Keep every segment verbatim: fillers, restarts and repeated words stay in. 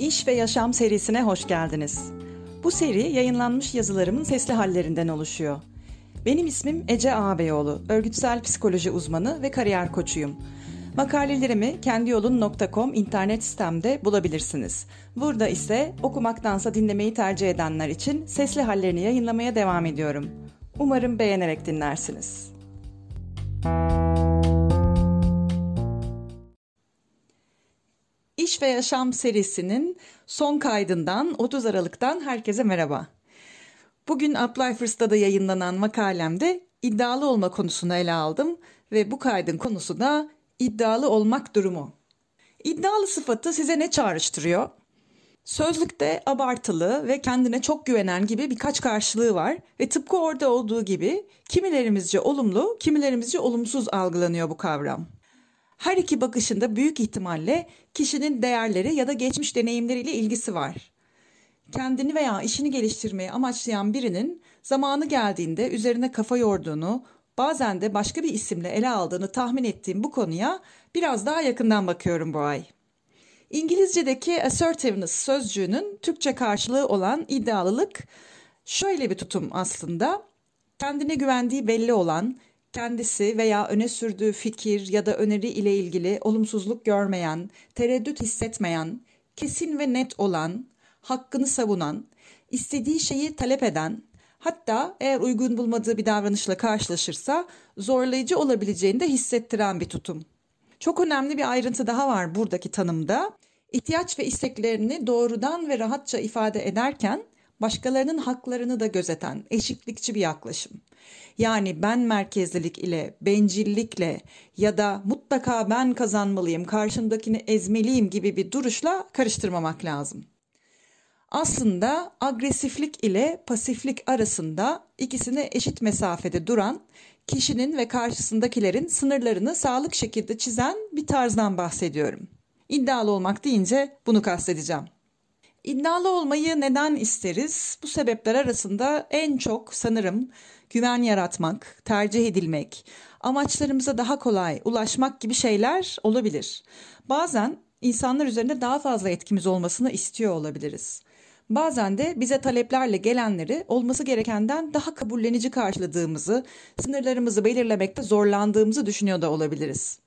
İş ve Yaşam serisine hoş geldiniz. Bu seri yayınlanmış yazılarımın sesli hallerinden oluşuyor. Benim ismim Ece Ağabeyoğlu, örgütsel psikoloji uzmanı ve kariyer koçuyum. Makalelerimi kendiyolun nokta com internet sitemde bulabilirsiniz. Burada ise okumaktansa dinlemeyi tercih edenler için sesli hallerini yayınlamaya devam ediyorum. Umarım beğenerek dinlersiniz. İş ve Yaşam serisinin son kaydından otuz Aralık'tan herkese merhaba. Bugün Uplifers'ta da yayınlanan makalemde iddialı olma konusunu ele aldım ve bu kaydın konusu da iddialı olmak durumu. İddialı sıfatı size ne çağrıştırıyor? Sözlükte abartılı ve kendine çok güvenen gibi birkaç karşılığı var ve tıpkı orada olduğu gibi kimilerimizce olumlu, kimilerimizce olumsuz algılanıyor bu kavram. Her iki bakışında büyük ihtimalle kişinin değerleri ya da geçmiş deneyimleriyle ilgisi var. Kendini veya işini geliştirmeyi amaçlayan birinin zamanı geldiğinde üzerine kafa yorduğunu, bazen de başka bir isimle ele aldığını tahmin ettiğim bu konuya biraz daha yakından bakıyorum bu ay. İngilizce'deki assertiveness sözcüğünün Türkçe karşılığı olan iddialılık şöyle bir tutum aslında. Kendine güvendiği belli olan, kendisi veya öne sürdüğü fikir ya da öneri ile ilgili olumsuzluk görmeyen, tereddüt hissetmeyen, kesin ve net olan, hakkını savunan, istediği şeyi talep eden, hatta eğer uygun bulmadığı bir davranışla karşılaşırsa zorlayıcı olabileceğini de hissettiren bir tutum. Çok önemli bir ayrıntı daha var buradaki tanımda. İhtiyaç ve isteklerini doğrudan ve rahatça ifade ederken başkalarının haklarını da gözeten eşitlikçi bir yaklaşım. Yani ben merkezlilik ile, bencillikle ya da mutlaka ben kazanmalıyım, karşımdakini ezmeliyim gibi bir duruşla karıştırmamak lazım. Aslında agresiflik ile pasiflik arasında ikisine eşit mesafede duran, kişinin ve karşısındakilerin sınırlarını sağlıklı şekilde çizen bir tarzdan bahsediyorum. İddialı olmak deyince bunu kastedeceğim. İddialı olmayı neden isteriz? Bu sebepler arasında en çok sanırım güven yaratmak, tercih edilmek, amaçlarımıza daha kolay ulaşmak gibi şeyler olabilir. Bazen insanlar üzerinde daha fazla etkimiz olmasını istiyor olabiliriz. Bazen de bize taleplerle gelenleri olması gerekenden daha kabullenici karşıladığımızı, sınırlarımızı belirlemekte zorlandığımızı düşünüyor da olabiliriz.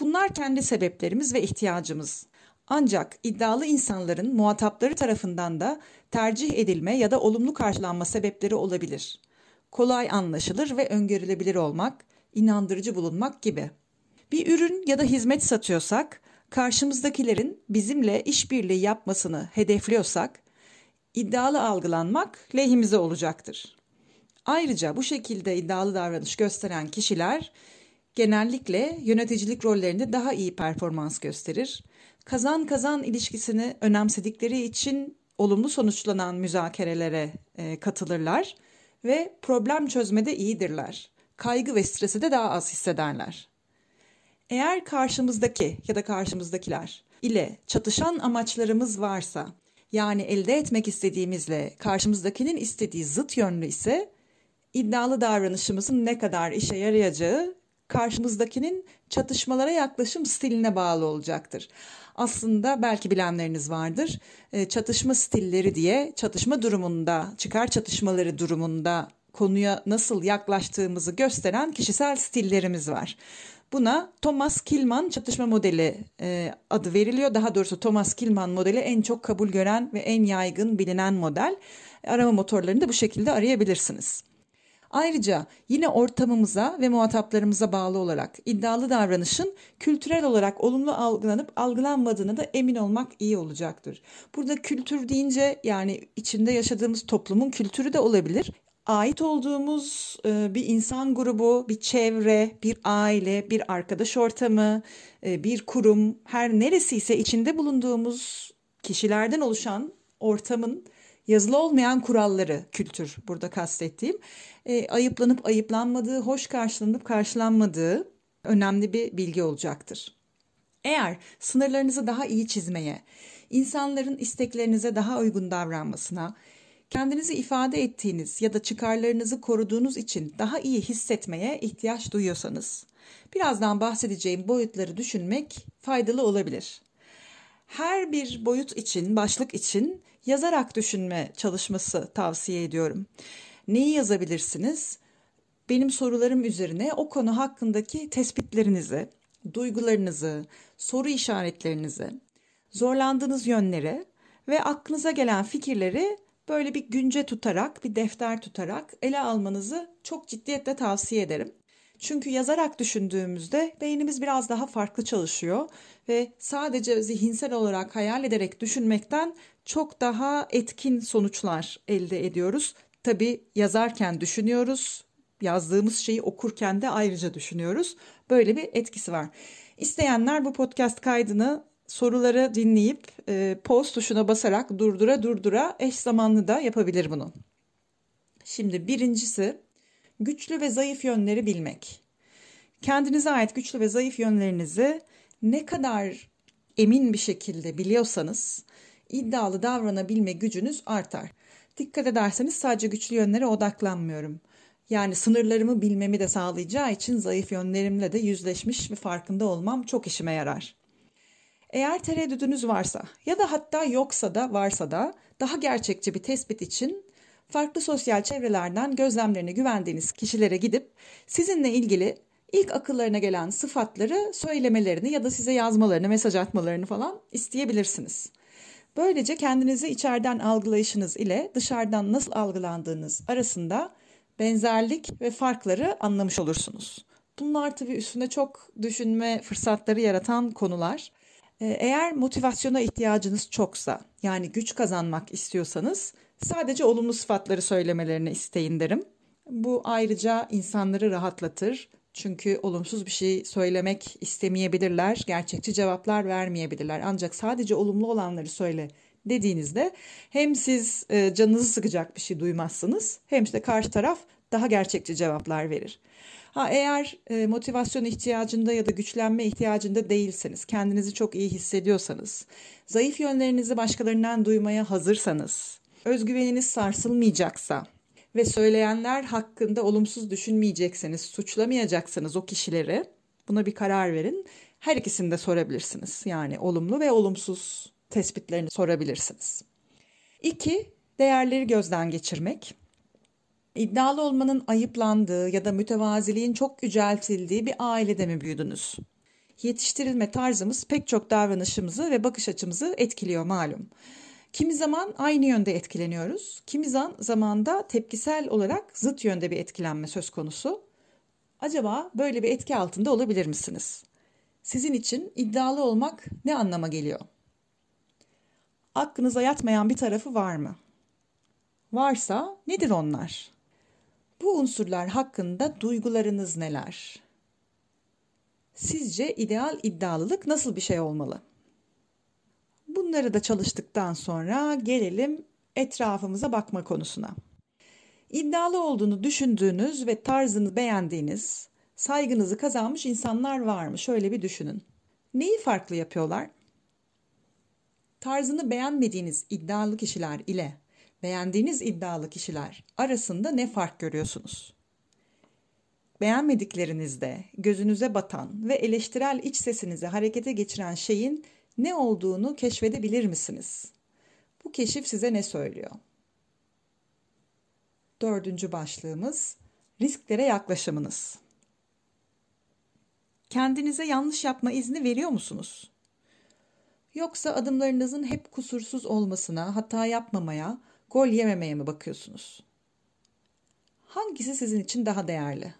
Bunlar kendi sebeplerimiz ve ihtiyacımız. Ancak iddialı insanların muhatapları tarafından da tercih edilme ya da olumlu karşılanma sebepleri olabilir. Kolay anlaşılır ve öngörülebilir olmak, inandırıcı bulunmak gibi. Bir ürün ya da hizmet satıyorsak, karşımızdakilerin bizimle işbirliği yapmasını hedefliyorsak, İddialı algılanmak lehimize olacaktır. Ayrıca bu şekilde iddialı davranış gösteren kişiler genellikle yöneticilik rollerinde daha iyi performans gösterir. Kazan kazan ilişkisini önemsedikleri için olumlu sonuçlanan müzakerelere katılırlar ve problem çözmede iyidirler. Kaygı ve stresi de daha az hissederler. Eğer karşımızdaki ya da karşımızdakiler ile çatışan amaçlarımız varsa, yani elde etmek istediğimizle karşımızdakinin istediği zıt yönlü ise iddialı davranışımızın ne kadar işe yarayacağı karşımızdakinin çatışmalara yaklaşım stiline bağlı olacaktır. Aslında belki bilenleriniz vardır. Çatışma stilleri diye çatışma durumunda, çıkar çatışmaları durumunda konuya nasıl yaklaştığımızı gösteren kişisel stillerimiz var. Buna Thomas Kilman çatışma modeli e, adı veriliyor. Daha doğrusu Thomas Kilman modeli en çok kabul gören ve en yaygın bilinen model. Arama motorlarında bu şekilde arayabilirsiniz. Ayrıca yine ortamımıza ve muhataplarımıza bağlı olarak iddialı davranışın kültürel olarak olumlu algılanıp algılanmadığına da emin olmak iyi olacaktır. Burada kültür deyince yani içinde yaşadığımız toplumun kültürü de olabilir. Ait olduğumuz bir insan grubu, bir çevre, bir aile, bir arkadaş ortamı, bir kurum, her neresiyse içinde bulunduğumuz kişilerden oluşan ortamın yazılı olmayan kuralları, kültür burada kastettiğim, ayıplanıp ayıplanmadığı, hoş karşılanıp karşılanmadığı önemli bir bilgi olacaktır. Eğer sınırlarınızı daha iyi çizmeye, insanların isteklerinize daha uygun davranmasına, kendinizi ifade ettiğiniz ya da çıkarlarınızı koruduğunuz için daha iyi hissetmeye ihtiyaç duyuyorsanız, birazdan bahsedeceğim boyutları düşünmek faydalı olabilir. her bir boyut için, başlık için yazarak düşünme çalışması tavsiye ediyorum. Neyi yazabilirsiniz? Benim sorularım üzerine o konu hakkındaki tespitlerinizi, duygularınızı, soru işaretlerinizi, zorlandığınız yönlere ve aklınıza gelen fikirleri böyle bir günce tutarak, bir defter tutarak ele almanızı çok ciddiyetle tavsiye ederim. Çünkü yazarak düşündüğümüzde beynimiz biraz daha farklı çalışıyor ve sadece zihinsel olarak hayal ederek düşünmekten çok daha etkin sonuçlar elde ediyoruz. Tabii yazarken düşünüyoruz, yazdığımız şeyi okurken de ayrıca düşünüyoruz. Böyle bir etkisi var. İsteyenler bu podcast kaydını soruları dinleyip e, pause tuşuna basarak durdura durdura eş zamanlı da yapabilir bunu. Şimdi birincisi, güçlü ve zayıf yönleri bilmek. Kendinize ait güçlü ve zayıf yönlerinizi ne kadar emin bir şekilde biliyorsanız iddialı davranabilme gücünüz artar. Dikkat ederseniz sadece güçlü yönlere odaklanmıyorum. Yani sınırlarımı bilmemi de sağlayacağı için zayıf yönlerimle de yüzleşmiş ve farkında olmam çok işime yarar. Eğer tereddüdünüz varsa ya da hatta yoksa da varsa da daha gerçekçi bir tespit için farklı sosyal çevrelerden gözlemlerine güvendiğiniz kişilere gidip sizinle ilgili ilk akıllarına gelen sıfatları söylemelerini ya da size yazmalarını, mesaj atmalarını falan isteyebilirsiniz. Böylece kendinizi içeriden algılayışınız ile dışarıdan nasıl algılandığınız arasında benzerlik ve farkları anlamış olursunuz. Bunlar tabii üstüne çok düşünme fırsatları yaratan konular. Eğer motivasyona ihtiyacınız çoksa, yani güç kazanmak istiyorsanız sadece olumlu sıfatları söylemelerini isteyin derim. Bu ayrıca insanları rahatlatır. Çünkü olumsuz bir şey söylemek istemeyebilirler, gerçekçi cevaplar vermeyebilirler. Ancak sadece olumlu olanları söyle dediğinizde hem siz canınızı sıkacak bir şey duymazsınız, hem de karşı taraf daha gerçekçi cevaplar verir. Ha, eğer e, motivasyon ihtiyacında ya da güçlenme ihtiyacında değilseniz, kendinizi çok iyi hissediyorsanız, zayıf yönlerinizi başkalarından duymaya hazırsanız, özgüveniniz sarsılmayacaksa ve söyleyenler hakkında olumsuz düşünmeyecekseniz, suçlamayacaksınız o kişileri, buna bir karar verin. Her ikisini de sorabilirsiniz. Yani olumlu ve olumsuz tespitlerini sorabilirsiniz. İki, değerleri gözden geçirmek. İddialı olmanın ayıplandığı ya da mütevaziliğin çok yüceltildiği bir ailede mi büyüdünüz? Yetiştirilme tarzımız pek çok davranışımızı ve bakış açımızı etkiliyor malum. Kimi zaman aynı yönde etkileniyoruz, kimi zaman da tepkisel olarak zıt yönde bir etkilenme söz konusu. Acaba böyle bir etki altında olabilir misiniz? Sizin için iddialı olmak ne anlama geliyor? Aklınıza yatmayan bir tarafı var mı? Varsa nedir onlar? Bu unsurlar hakkında duygularınız neler? Sizce ideal iddialılık nasıl bir şey olmalı? Bunları da çalıştıktan sonra gelelim etrafımıza bakma konusuna. İddialı olduğunu düşündüğünüz ve tarzını beğendiğiniz, saygınızı kazanmış insanlar var mı? Şöyle bir düşünün. Neyi farklı yapıyorlar? Tarzını beğenmediğiniz iddialı kişiler ile beğendiğiniz iddialı kişiler arasında ne fark görüyorsunuz? Beğenmediklerinizde gözünüze batan ve eleştirel iç sesinizi harekete geçiren şeyin ne olduğunu keşfedebilir misiniz? Bu keşif size ne söylüyor? Dördüncü başlığımız, risklere yaklaşımınız. Kendinize yanlış yapma izni veriyor musunuz? Yoksa adımlarınızın hep kusursuz olmasına, hata yapmamaya, gol yememeye mi bakıyorsunuz? Hangisi sizin için daha değerli?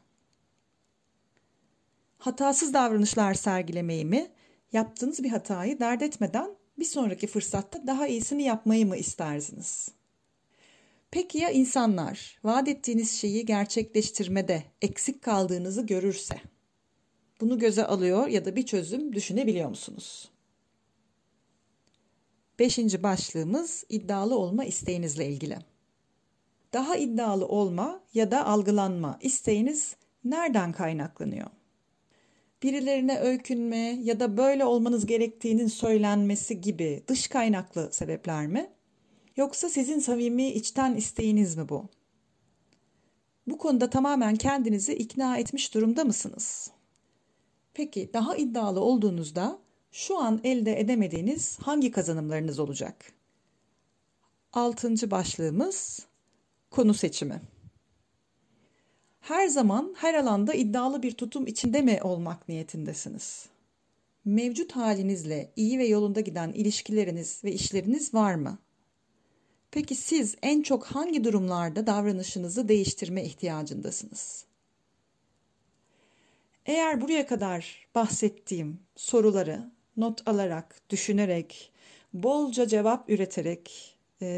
Hatasız davranışlar sergilemeyi mi, yaptığınız bir hatayı dert etmeden bir sonraki fırsatta daha iyisini yapmayı mı istersiniz? Peki ya insanlar vaat ettiğiniz şeyi gerçekleştirmede eksik kaldığınızı görürse? Bunu göze alıyor ya da bir çözüm düşünebiliyor musunuz? Beşinci başlığımız iddialı olma isteğinizle ilgili. Daha iddialı olma ya da algılanma isteğiniz nereden kaynaklanıyor? Birilerine öykünme ya da böyle olmanız gerektiğinin söylenmesi gibi dış kaynaklı sebepler mi? Yoksa sizin samimi içten isteğiniz mi bu? Bu konuda tamamen kendinizi ikna etmiş durumda mısınız? Peki daha iddialı olduğunuzda şu an elde edemediğiniz hangi kazanımlarınız olacak? Altıncı başlığımız konu seçimi. Her zaman her alanda iddialı bir tutum içinde mi olmak niyetindesiniz? Mevcut halinizle iyi ve yolunda giden ilişkileriniz ve işleriniz var mı? Peki siz en çok hangi durumlarda davranışınızı değiştirme ihtiyacındasınız? Eğer buraya kadar bahsettiğim soruları not alarak, düşünerek, bolca cevap üreterek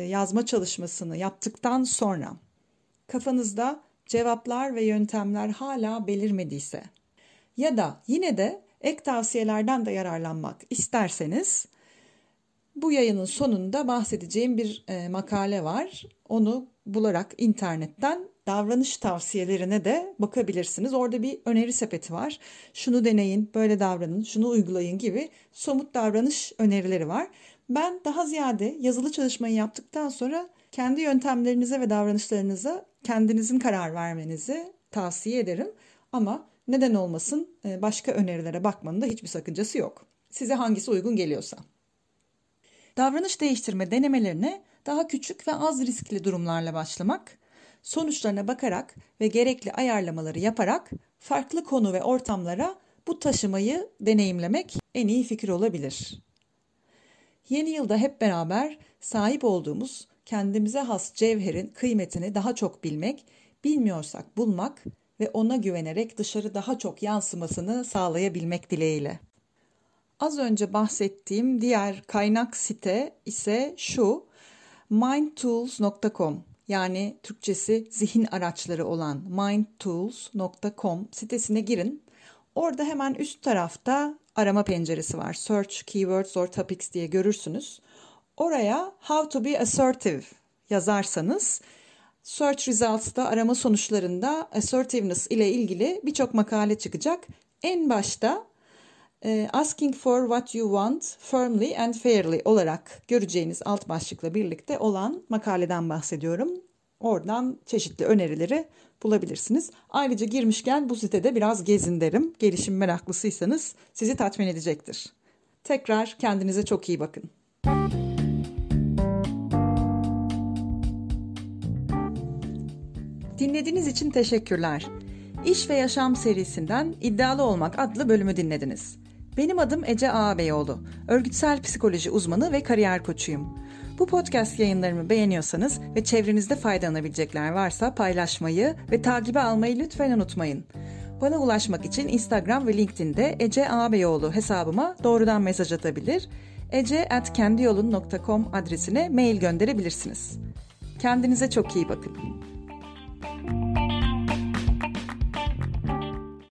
yazma çalışmasını yaptıktan sonra kafanızda cevaplar ve yöntemler hala belirmediyse ya da yine de ek tavsiyelerden de yararlanmak isterseniz bu yayının sonunda bahsedeceğim bir makale var. Onu bularak internetten davranış tavsiyelerine de bakabilirsiniz. Orada bir öneri sepeti var. Şunu deneyin, böyle davranın, şunu uygulayın gibi somut davranış önerileri var. Ben daha ziyade yazılı çalışmayı yaptıktan sonra kendi yöntemlerinize ve davranışlarınıza kendinizin karar vermenizi tavsiye ederim. Ama neden olmasın, başka önerilere bakmanın da hiçbir sakıncası yok. Size hangisi uygun geliyorsa. Davranış değiştirme denemelerine daha küçük ve az riskli durumlarla başlamak, sonuçlarına bakarak ve gerekli ayarlamaları yaparak farklı konu ve ortamlara bu taşımayı deneyimlemek en iyi fikir olabilir. Yeni yılda hep beraber sahip olduğumuz kendimize has cevherin kıymetini daha çok bilmek, bilmiyorsak bulmak ve ona güvenerek dışarı daha çok yansımasını sağlayabilmek dileğiyle. Az önce bahsettiğim diğer kaynak site ise şu, mind tools nokta com, yani Türkçesi zihin araçları olan mind tools nokta com sitesine girin. Orada hemen üst tarafta arama penceresi var. Search, Keywords or Topics diye görürsünüz. Oraya How to be assertive yazarsanız search results'ta, arama sonuçlarında assertiveness ile ilgili birçok makale çıkacak. En başta Asking for what you want firmly and fairly olarak göreceğiniz alt başlıkla birlikte olan makaleden bahsediyorum. Oradan çeşitli önerileri bulabilirsiniz. Ayrıca girmişken bu sitede biraz gezin derim. Gelişim meraklısıysanız sizi tatmin edecektir. Tekrar kendinize çok iyi bakın. Dinlediğiniz için teşekkürler. İş ve Yaşam serisinden İddialı Olmak adlı bölümü dinlediniz. Benim adım Ece Ağabeyoğlu, örgütsel psikoloji uzmanı ve kariyer koçuyum. Bu podcast yayınlarımı beğeniyorsanız ve çevrenizde faydalanabilecekler varsa paylaşmayı ve takibe almayı lütfen unutmayın. Bana ulaşmak için Instagram ve LinkedIn'de Ece Ağabeyoğlu hesabıma doğrudan mesaj atabilir, ece at kendiyolun nokta com adresine mail gönderebilirsiniz. Kendinize çok iyi bakın.